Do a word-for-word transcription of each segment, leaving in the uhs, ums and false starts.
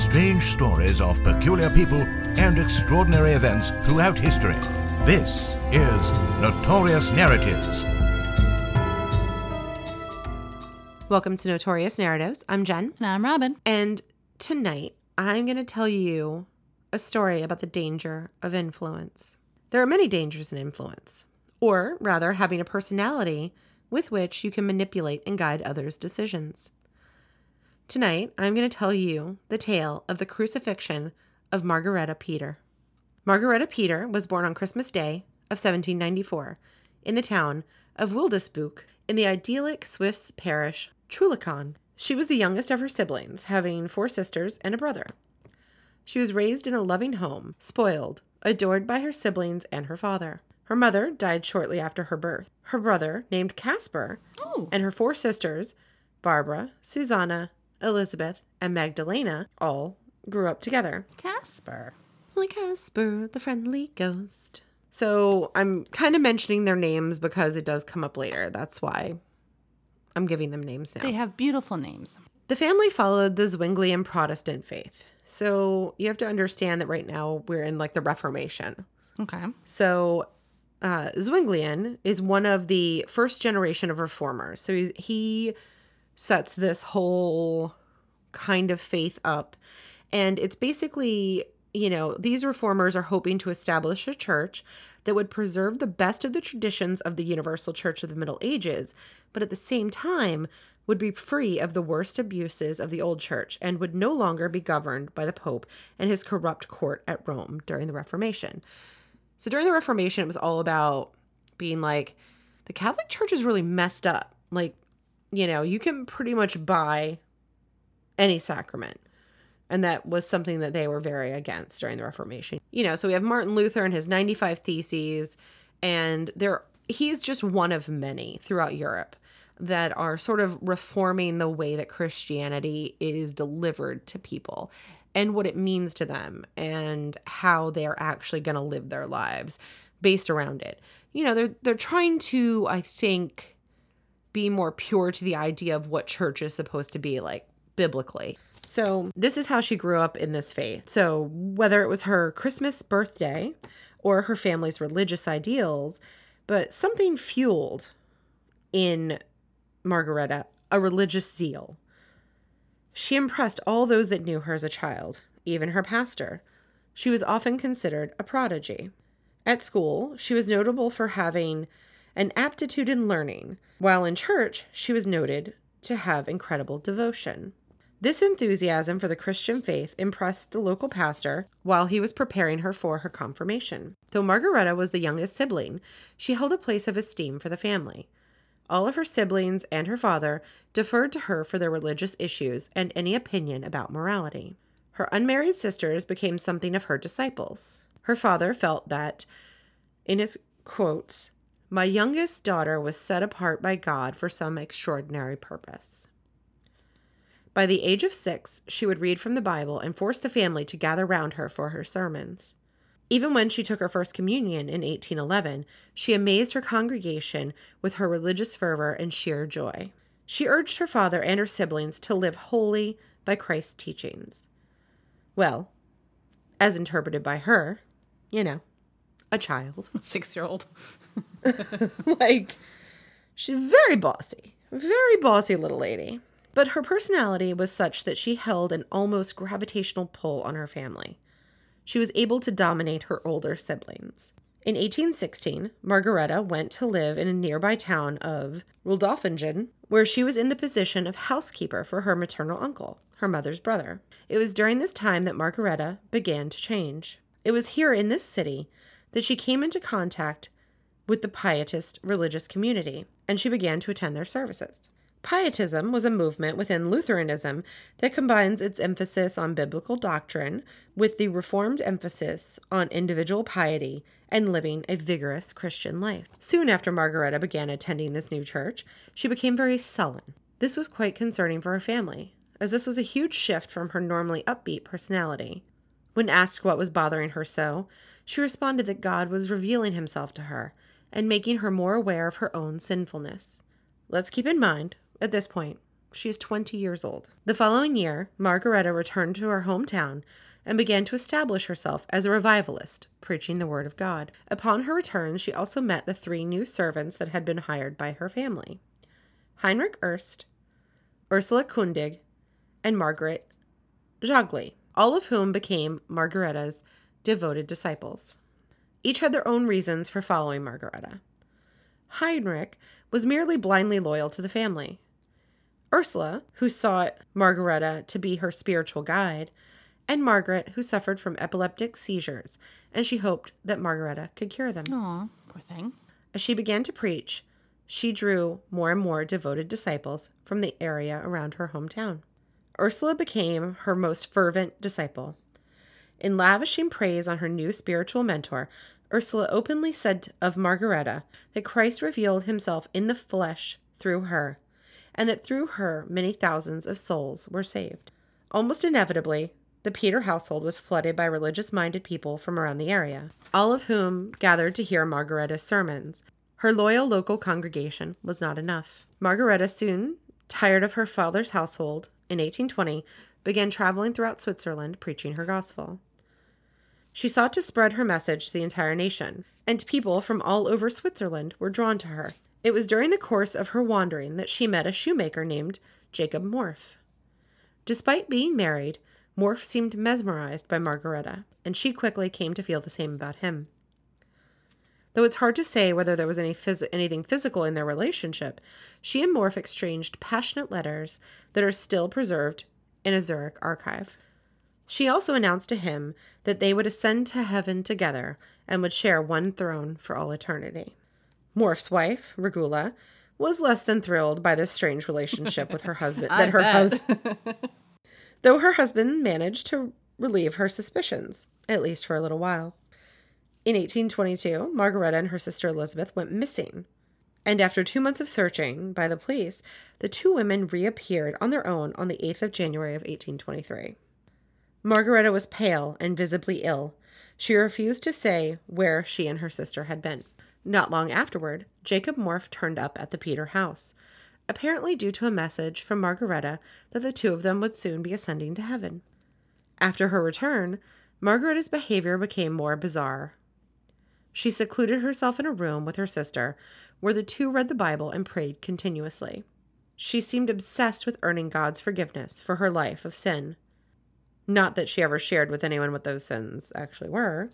strange stories of peculiar people and extraordinary events throughout history. This is Notorious Narratives. Welcome to Notorious Narratives. I'm Jen. And I'm Robin. And tonight, I'm going to tell you a story about the danger of influence. There are many dangers in influence, or rather having a personality with which you can manipulate and guide others' decisions. Tonight, I'm going to tell you the tale of the crucifixion of Margaretha Peter. Margaretha Peter was born on Christmas Day of seventeen ninety-four in the town of Wildespuke in the idyllic Swiss parish Trulicon. She was the youngest of her siblings, having four sisters and a brother. She was raised in a loving home, spoiled, adored by her siblings and her father. Her mother died shortly after her birth. Her brother, named Casper, oh. and her four sisters, Barbara, Susanna, Elizabeth, and Magdalena, all grew up together. Casper. Like Casper, the friendly ghost. So I'm kind of mentioning their names because it does come up later. That's why I'm giving them names now. They have beautiful names. The family followed the Zwinglian Protestant faith. So you have to understand that right now we're in like the Reformation. Okay. So uh, Zwinglian is one of the first generation of reformers. So he's, he sets this whole kind of faith up. And it's basically, you know, these reformers are hoping to establish a church that would preserve the best of the traditions of the universal church of the Middle Ages, but at the same time would be free of the worst abuses of the old church and would no longer be governed by the Pope and his corrupt court at Rome during the Reformation. So during the Reformation, it was all about being like, the Catholic Church is really messed up. Like, you know, you can pretty much buy any sacrament. And that was something that they were very against during the Reformation. You know, so we have Martin Luther and his ninety-five Theses, and there he's just one of many throughout Europe that are sort of reforming the way that Christianity is delivered to people and what it means to them and how they are actually going to live their lives based around it. You know, they're they're trying to, I think, be more pure to the idea of what church is supposed to be like biblically. So this is how she grew up in this faith. So whether it was her Christmas birthday or her family's religious ideals, but something fueled in Margaretha a religious zeal. She impressed all those that knew her as a child, even her pastor. She was often considered a prodigy. At school, she was notable for having an aptitude in learning, while in church, she was noted to have incredible devotion. This enthusiasm for the Christian faith impressed the local pastor while he was preparing her for her confirmation. Though Margaretha was the youngest sibling, she held a place of esteem for the family. All of her siblings and her father deferred to her for their religious issues and any opinion about morality. Her unmarried sisters became something of her disciples. Her father felt that, in his quotes, "My youngest daughter was set apart by God for some extraordinary purpose." By the age of six, she would read from the Bible and force the family to gather round her for her sermons. Even when she took her first communion in eighteen eleven, she amazed her congregation with her religious fervor and sheer joy. She urged her father and her siblings to live wholly by Christ's teachings. Well, as interpreted by her, you know, a child. Six-year-old. Like, she's very bossy. Very bossy little lady. But her personality was such that she held an almost gravitational pull on her family. She was able to dominate her older siblings. In eighteen sixteen, Margaretha went to live in a nearby town of Rudolfingen, where she was in the position of housekeeper for her maternal uncle, her mother's brother. It was during this time that Margaretha began to change. It was here in this city that she came into contact with the Pietist religious community, and she began to attend their services. Pietism was a movement within Lutheranism that combines its emphasis on biblical doctrine with the Reformed emphasis on individual piety and living a vigorous Christian life. Soon after Margaretha began attending this new church, she became very sullen. This was quite concerning for her family, as this was a huge shift from her normally upbeat personality. When asked what was bothering her so, she responded that God was revealing himself to her and making her more aware of her own sinfulness. Let's keep in mind, at this point, She is twenty years old. The following year, Margaretha returned to her hometown and began to establish herself as a revivalist, preaching the word of God. Upon her return, she also met the three new servants that had been hired by her family: Heinrich Erst, Ursula Kundig, and Margaret Jäggli, all of whom became Margaretha's devoted disciples. Each had their own reasons for following Margaretha. Heinrich was merely blindly loyal to the family. Ursula, who sought Margaretha to be her spiritual guide, and Margaret, who suffered from epileptic seizures, and she hoped that Margaretha could cure them. Aw, poor thing. As she began to preach, she drew more and more devoted disciples from the area around her hometown. Ursula became her most fervent disciple. In lavishing praise on her new spiritual mentor, Ursula openly said of Margaretha that Christ revealed himself in the flesh through her, and that through her many thousands of souls were saved. Almost inevitably, the Peter household was flooded by religious-minded people from around the area, all of whom gathered to hear Margaretha's sermons. Her loyal local congregation was not enough. Margaretha, soon tired of her father's household, in eighteen twenty, began traveling throughout Switzerland preaching her gospel. She sought to spread her message to the entire nation, and people from all over Switzerland were drawn to her. It was during the course of her wandering that she met a shoemaker named Jakob Morf. Despite being married, Morf seemed mesmerized by Margaretha, and she quickly came to feel the same about him. Though it's hard to say whether there was any phys- anything physical in their relationship, she and Morf exchanged passionate letters that are still preserved in a Zurich archive. She also announced to him that they would ascend to heaven together and would share one throne for all eternity. Morf's wife, Regula, was less than thrilled by this strange relationship with her husband. that her husband, Though her husband managed to relieve her suspicions, at least for a little while. In eighteen twenty-two, Margaretha and her sister Elizabeth went missing, and after two months of searching by the police, the two women reappeared on their own on the eighth of January of eighteen twenty-three. Margaretha was pale and visibly ill. She refused to say where she and her sister had been. Not long afterward, Jakob Morf turned up at the Peter house, apparently due to a message from Margaretha that the two of them would soon be ascending to heaven. After her return, Margaretha's behavior became more bizarre. She secluded herself in a room with her sister, where the two read the Bible and prayed continuously. She seemed obsessed with earning God's forgiveness for her life of sin. Not that she ever shared with anyone what those sins actually were.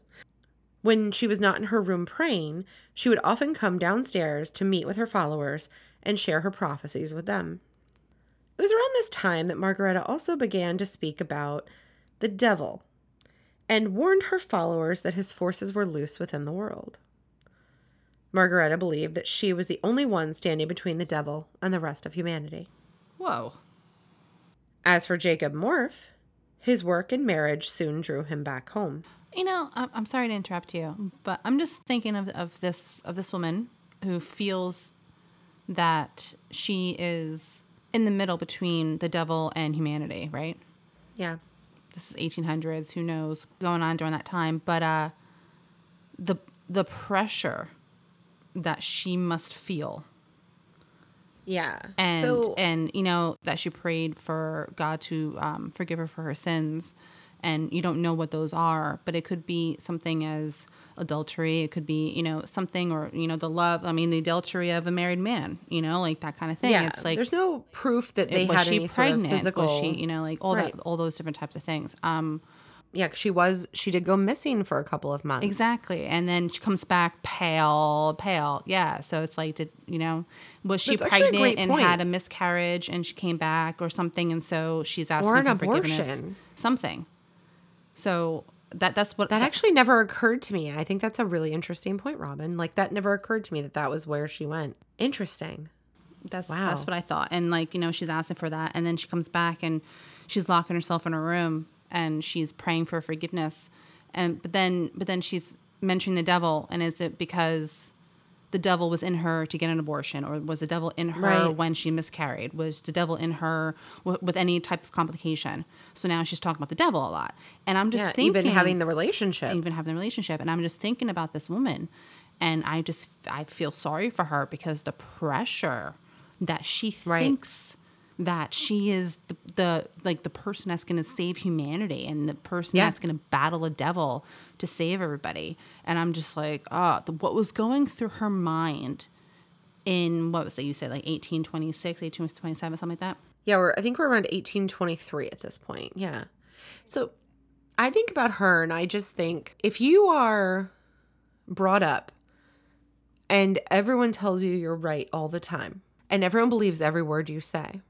When she was not in her room praying, she would often come downstairs to meet with her followers and share her prophecies with them. It was around this time that Margaretha also began to speak about the devil and warned her followers that his forces were loose within the world. Margaretha believed that she was the only one standing between the devil and the rest of humanity. Whoa. As for Jakob Morf, his work and marriage soon drew him back home. You know, I'm sorry to interrupt you, but I'm just thinking of of this of this woman who feels that she is in the middle between the devil and humanity, right? Yeah. This is eighteen hundreds. Who knows what's going on during that time? But uh, the the pressure that she must feel. Yeah. And so, and you know that she prayed for God to um, forgive her for her sins. And you don't know what those are, but it could be something as adultery. It could be, you know, something or, you know, the love, I mean, the adultery of a married man, you know, like that kind of thing. Yeah, it's like there's no proof that they had any sort of physical. Was she, you know, like all right. that, all those different types of things. Um, yeah, she was, she did go missing for a couple of months. Exactly. And then she comes back pale, pale. Yeah. So it's like, did, you know, was she That's pregnant and point. had a miscarriage and she came back or something? And so she's asking for forgiveness. Or an abortion. Something. So that that's what that actually never occurred to me. And I think that's a really interesting point, Robin. Like that never occurred to me that that was where she went. Interesting. That's wow. That's what I thought. And like, you know, she's asking for that. And then she comes back and she's locking herself in her room and she's praying for forgiveness. And but then but then she's mentioning the devil. And is it because the devil was in her to get an abortion, or was the devil in her right. when she miscarried? Was the devil in her w- with any type of complication? So now she's talking about the devil a lot. And I'm just yeah, thinking. Even having the relationship. Even having the relationship. And I'm just thinking about this woman. And I just, I feel sorry for her because the pressure that she right. thinks that she is the, the like the person that's going to save humanity and the person yeah. that's going to battle a devil to save everybody. And I'm just like, oh, the, what was going through her mind in, what was it, you said like eighteen twenty-six, eighteen twenty-seven, something like that? Yeah, we're, I think we're around eighteen twenty-three at this point. Yeah. So I think about her and I just think, if you are brought up and everyone tells you you're right all the time and everyone believes every word you say,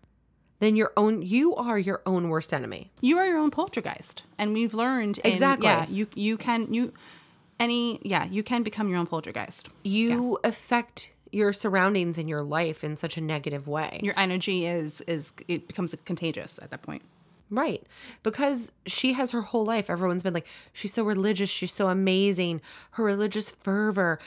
then your own you are your own worst enemy. You are your own poltergeist. And we've learned in, exactly. Yeah, you you can you any yeah, you can become your own poltergeist. You yeah. affect your surroundings and your life in such a negative way. Your energy is is it becomes contagious at that point. Right. Because she has her whole life. Everyone's been like, she's so religious. She's so amazing. Her religious fervor.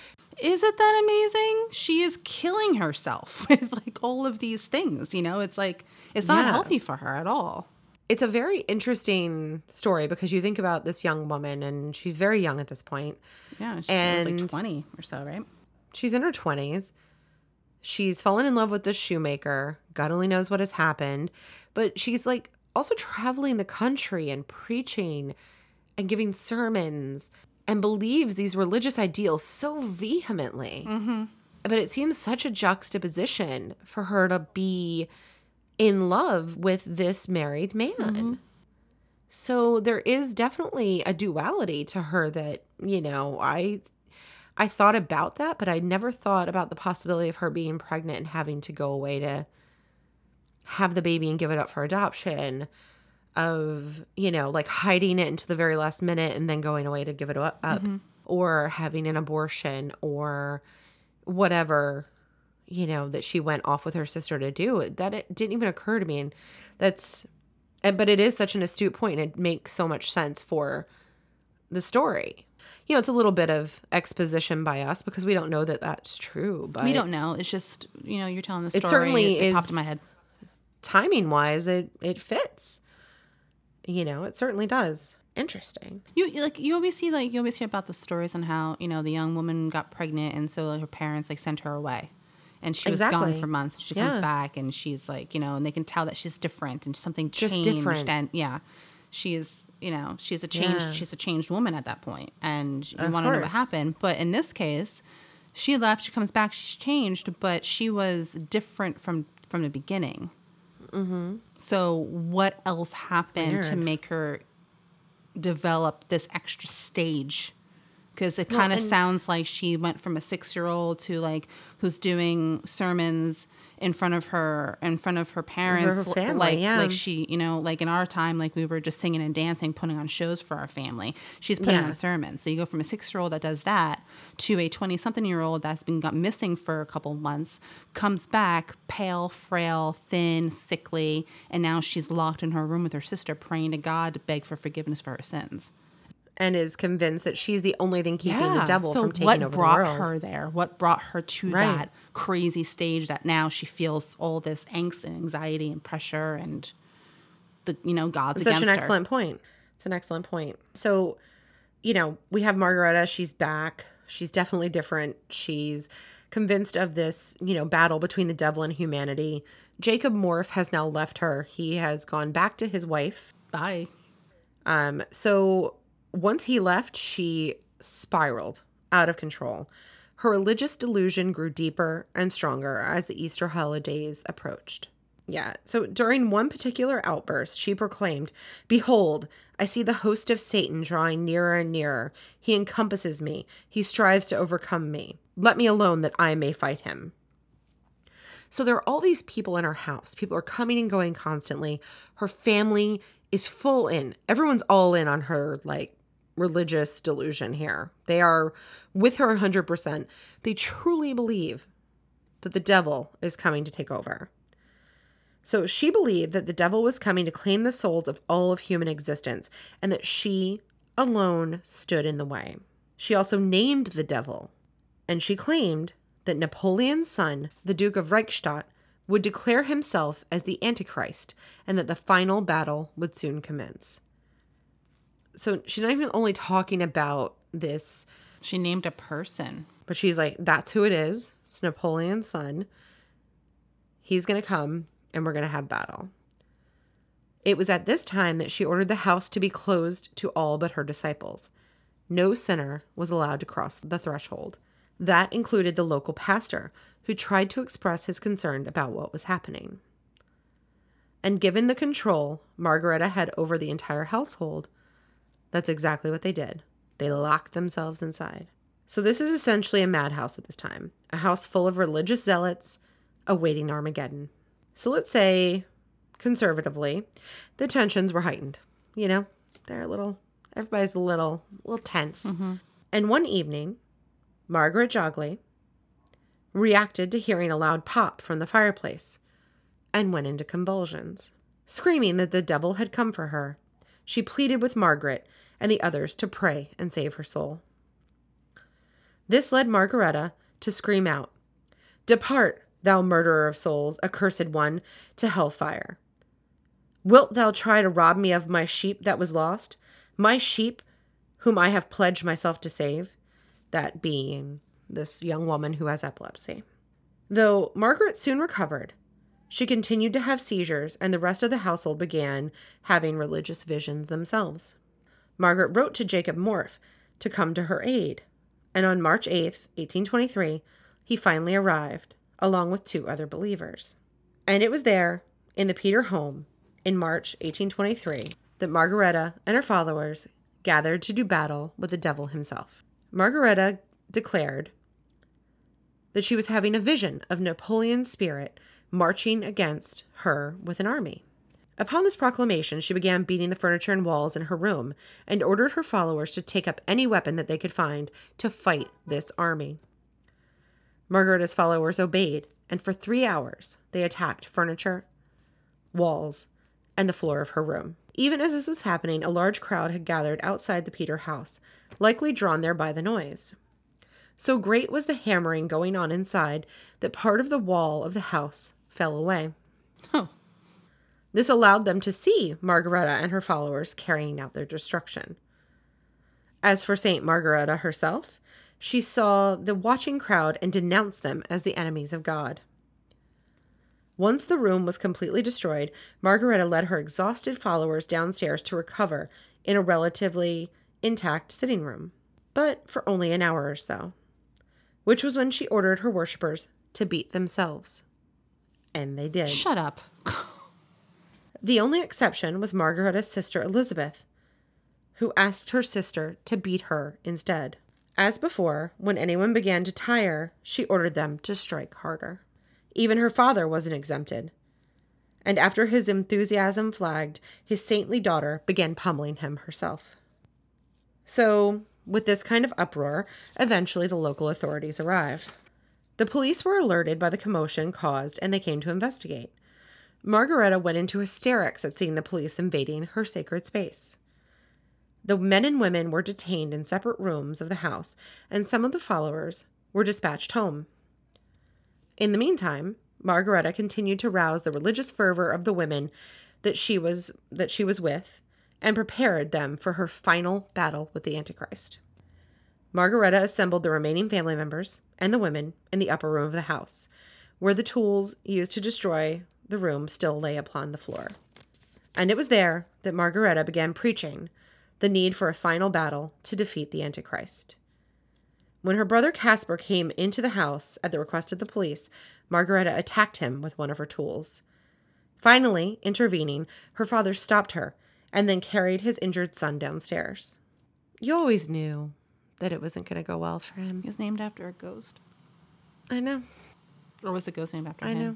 Is it that amazing? She is killing herself with like all of these things. You know, it's like, it's not yeah. healthy for her at all. It's a very interesting story because you think about this young woman and she's very young at this point. Yeah. She's like twenty or so, right? She's in her twenties. She's fallen in love with this shoemaker. God only knows what has happened. But she's like, also traveling the country and preaching and giving sermons and believes these religious ideals so vehemently. Mm-hmm. But it seems such a juxtaposition for her to be in love with this married man. Mm-hmm. So there is definitely a duality to her that, you know, I I thought about that, but I never thought about the possibility of her being pregnant and having to go away to have the baby and give it up for adoption, of, you know, like hiding it into the very last minute and then going away to give it up, mm-hmm. or having an abortion or whatever, you know, that she went off with her sister to do. That it didn't even occur to me. And that's, but it is such an astute point. It makes so much sense for the story. You know, it's a little bit of exposition by us because we don't know that that's true. But we don't know. It's just, you know, you're telling the story. It certainly it, it is, popped in my head. Timing wise, it it fits. You know, it certainly does. Interesting. You like you always see like you always hear about the stories on how, you know, the young woman got pregnant and so like her parents like sent her away. And she exactly. was gone for months. And she yeah. comes back and she's like, you know, and they can tell that she's different and something just changed. Different. And yeah. She is, you know, she's a changed yeah. she's a changed woman at that point. And you want to know what happened. But in this case, she left, she comes back, she's changed, but she was different from, from the beginning. Mm-hmm. So what else happened Weird. to make her develop this extra stage? Because it kind of well, sounds like she went from a six-year-old to like who's doing sermons in front of her, in front of her parents, her family, like yeah. like she, you know, like in our time, like we were just singing and dancing, putting on shows for our family. She's putting yeah. on sermons. So you go from a six-year-old that does that to a twenty-something-year-old that's been got missing for a couple of months, comes back pale, frail, thin, sickly, and now she's locked in her room with her sister, praying to God to beg for forgiveness for her sins. And is convinced that she's the only thing keeping yeah. the devil so from taking over the world. So what brought her there? What brought her to right. that crazy stage that now she feels all this angst and anxiety and pressure and, the you know, God's against her? Such an excellent point. It's an excellent point. So, you know, we have Margaretha. She's back. She's definitely different. She's convinced of this, you know, battle between the devil and humanity. Jakob Morf has now left her. He has gone back to his wife. Bye. Um. So... Once he left, she spiraled out of control. Her religious delusion grew deeper and stronger as the Easter holidays approached. Yeah. So during one particular outburst, she proclaimed, "Behold, I see the host of Satan drawing nearer and nearer. He encompasses me. He strives to overcome me. Let me alone that I may fight him." So there are all these people in her house. People are coming and going constantly. Her family is full in. Everyone's all in on her, like, religious delusion here. They are with her one hundred percent. They truly believe that the devil is coming to take over. So she believed that the devil was coming to claim the souls of all of human existence and that she alone stood in the way. She also named the devil, and she claimed that Napoleon's son, the Duke of Reichstadt, would declare himself as the Antichrist and that the final battle would soon commence. So she's not even only talking about this. She named a person. But she's like, that's who it is. It's Napoleon's son. He's going to come and we're going to have battle. It was at this time that she ordered the house to be closed to all but her disciples. No sinner was allowed to cross the threshold. That included the local pastor, who tried to express his concern about what was happening. And given the control Margaretha had over the entire household, that's exactly what they did. They locked themselves inside. So this is essentially a madhouse at this time, a house full of religious zealots awaiting Armageddon. So let's say, conservatively, the tensions were heightened. You know, they're a little, everybody's a little, a little tense. Mm-hmm. And one evening, Margaret Jäggli reacted to hearing a loud pop from the fireplace and went into convulsions. Screaming that the devil had come for her, she pleaded with Margaret and the others to pray and save her soul. This led Margaretha to scream out, "Depart, thou murderer of souls, accursed one, to hellfire. Wilt thou try to rob me of my sheep that was lost, my sheep whom I have pledged myself to save?" That being this young woman who has epilepsy. Though Margaret soon recovered, she continued to have seizures, and the rest of the household began having religious visions themselves. Margaret wrote to Jakob Morf to come to her aid, and on March eighth, eighteen twenty-three, he finally arrived, along with two other believers. And it was there, in the Peter home, in March eighteen twenty-three, that Margaretha and her followers gathered to do battle with the devil himself. Margaretha declared that she was having a vision of Napoleon's spirit marching against her with an army. Upon this proclamation, she began beating the furniture and walls in her room and ordered her followers to take up any weapon that they could find to fight this army. Margaretha's followers obeyed, and for three hours, they attacked furniture, walls, and the floor of her room. Even as this was happening, a large crowd had gathered outside the Peter house, likely drawn there by the noise. So great was the hammering going on inside that part of the wall of the house fell away. Huh. This allowed them to see Margaretha and her followers carrying out their destruction. As for Saint Margaretha herself, she saw the watching crowd and denounced them as the enemies of God. Once the room was completely destroyed, Margaretha led her exhausted followers downstairs to recover in a relatively intact sitting room, but for only an hour or so, which was when she ordered her worshippers to beat themselves. And they did. Shut up. The only exception was Margaretha's sister Elizabeth, who asked her sister to beat her instead. As before, when anyone began to tire, she ordered them to strike harder. Even her father wasn't exempted. And after his enthusiasm flagged, his saintly daughter began pummeling him herself. So, with this kind of uproar, eventually the local authorities arrive. The police were alerted by the commotion caused, and they came to investigate. Margaretha went into hysterics at seeing the police invading her sacred space. The men and women were detained in separate rooms of the house, and some of the followers were dispatched home. In the meantime, Margaretha continued to rouse the religious fervor of the women that she was that she was with, and prepared them for her final battle with the Antichrist. Margaretha assembled the remaining family members and the women in the upper room of the house, where the tools used to destroy the room still lay upon the floor. And it was there that Margaretha began preaching the need for a final battle to defeat the Antichrist. When her brother Caspar came into the house at the request of the police, Margaretha attacked him with one of her tools. Finally, intervening, her father stopped her and then carried his injured son downstairs. You always knew that it wasn't going to go well for him. He was named after a ghost. I know. Or was the ghost named after I him? I know.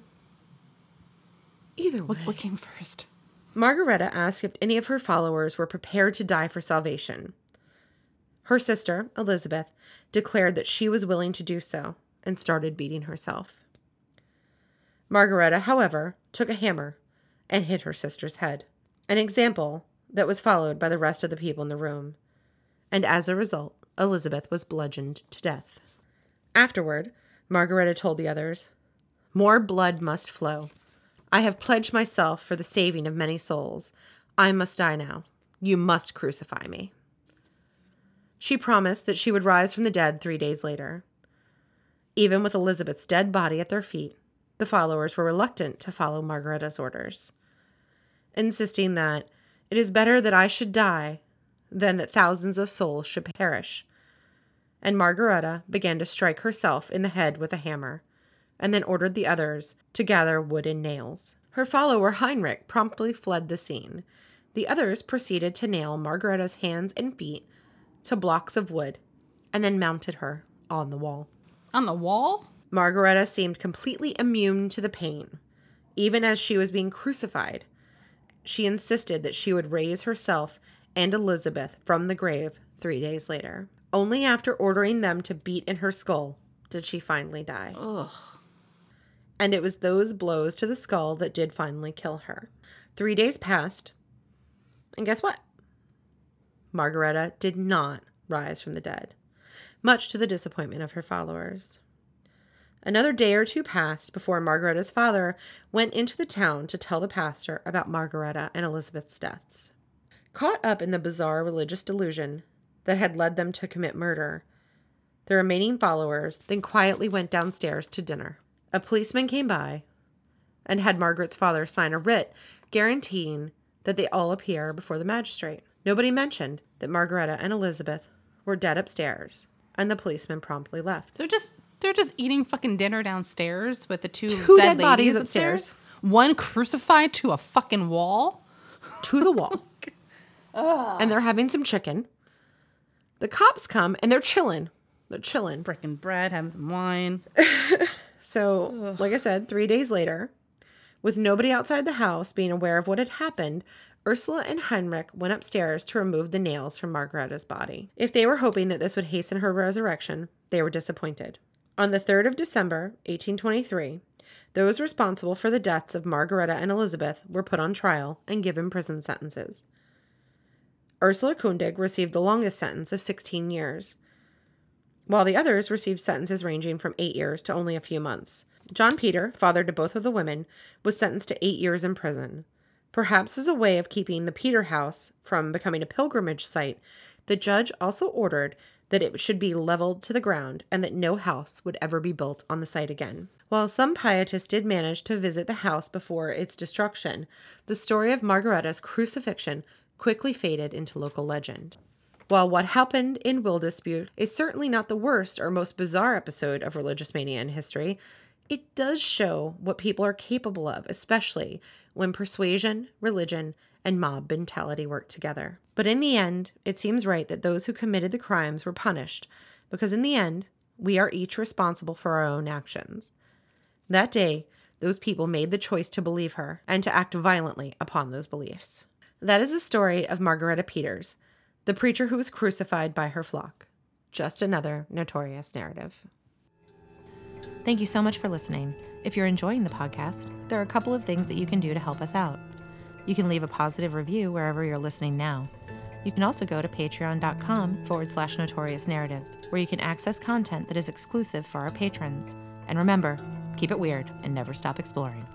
Either way. What, what came first? Margaretha asked if any of her followers were prepared to die for salvation. Her sister, Elizabeth, declared that she was willing to do so and started beating herself. Margaretha, however, took a hammer and hit her sister's head, an example that was followed by the rest of the people in the room. And as a result, Elizabeth was bludgeoned to death. Afterward, Margaretha told the others, "More blood must flow. I have pledged myself for the saving of many souls. I must die now. You must crucify me." She promised that she would rise from the dead three days later. Even with Elizabeth's dead body at their feet, the followers were reluctant to follow Margaretha's orders, insisting that it is better that I should die than that thousands of souls should perish. And Margaretha began to strike herself in the head with a hammer, and then ordered the others to gather wood and nails. Her follower Heinrich promptly fled the scene. The others proceeded to nail Margaretha's hands and feet to blocks of wood, and then mounted her on the wall. On the wall? Margaretha seemed completely immune to the pain. Even as she was being crucified, she insisted that she would raise herself and Elizabeth from the grave three days later. Only after ordering them to beat in her skull did she finally die. Ugh. And it was those blows to the skull that did finally kill her. Three days passed, and guess what? Margaretha did not rise from the dead, much to the disappointment of her followers. Another day or two passed before Margaretha's father went into the town to tell the pastor about Margaretha and Elizabeth's deaths. Caught up in the bizarre religious delusion that had led them to commit murder, the remaining followers then quietly went downstairs to dinner. A policeman came by and had Margaret's father sign a writ guaranteeing that they all appear before the magistrate. Nobody mentioned that Margaretha and Elizabeth were dead upstairs, and the policeman promptly left. They're just they're just eating fucking dinner downstairs with the two, two dead, dead bodies upstairs. upstairs. One crucified to a fucking wall. To the wall. And they're having some chicken. The cops come, and they're chilling. They're chilling. Frickin' bread, having some wine. So, ugh. Like I said, three days later, with nobody outside the house being aware of what had happened, Ursula and Heinrich went upstairs to remove the nails from Margaretha's body. If they were hoping that this would hasten her resurrection, they were disappointed. On the third of December, eighteen twenty-three, those responsible for the deaths of Margaretha and Elizabeth were put on trial and given prison sentences. Ursula Kundig received the longest sentence of sixteen years, while the others received sentences ranging from eight years to only a few months. John Peter, father to both of the women, was sentenced to eight years in prison. Perhaps as a way of keeping the Peter house from becoming a pilgrimage site, the judge also ordered that it should be leveled to the ground and that no house would ever be built on the site again. While some pietists did manage to visit the house before its destruction, the story of Margaretha's crucifixion quickly faded into local legend. While what happened in Wildespuke is certainly not the worst or most bizarre episode of religious mania in history, it does show what people are capable of, especially when persuasion, religion, and mob mentality work together. But in the end, it seems right that those who committed the crimes were punished, because in the end, we are each responsible for our own actions. That day, those people made the choice to believe her and to act violently upon those beliefs. That is the story of Margaretha Peters, the preacher who was crucified by her flock. Just another notorious narrative. Thank you so much for listening. If you're enjoying the podcast, there are a couple of things that you can do to help us out. You can leave a positive review wherever you're listening now. You can also go to patreon.com forward slash notorious narratives, where you can access content that is exclusive for our patrons. And remember, keep it weird and never stop exploring.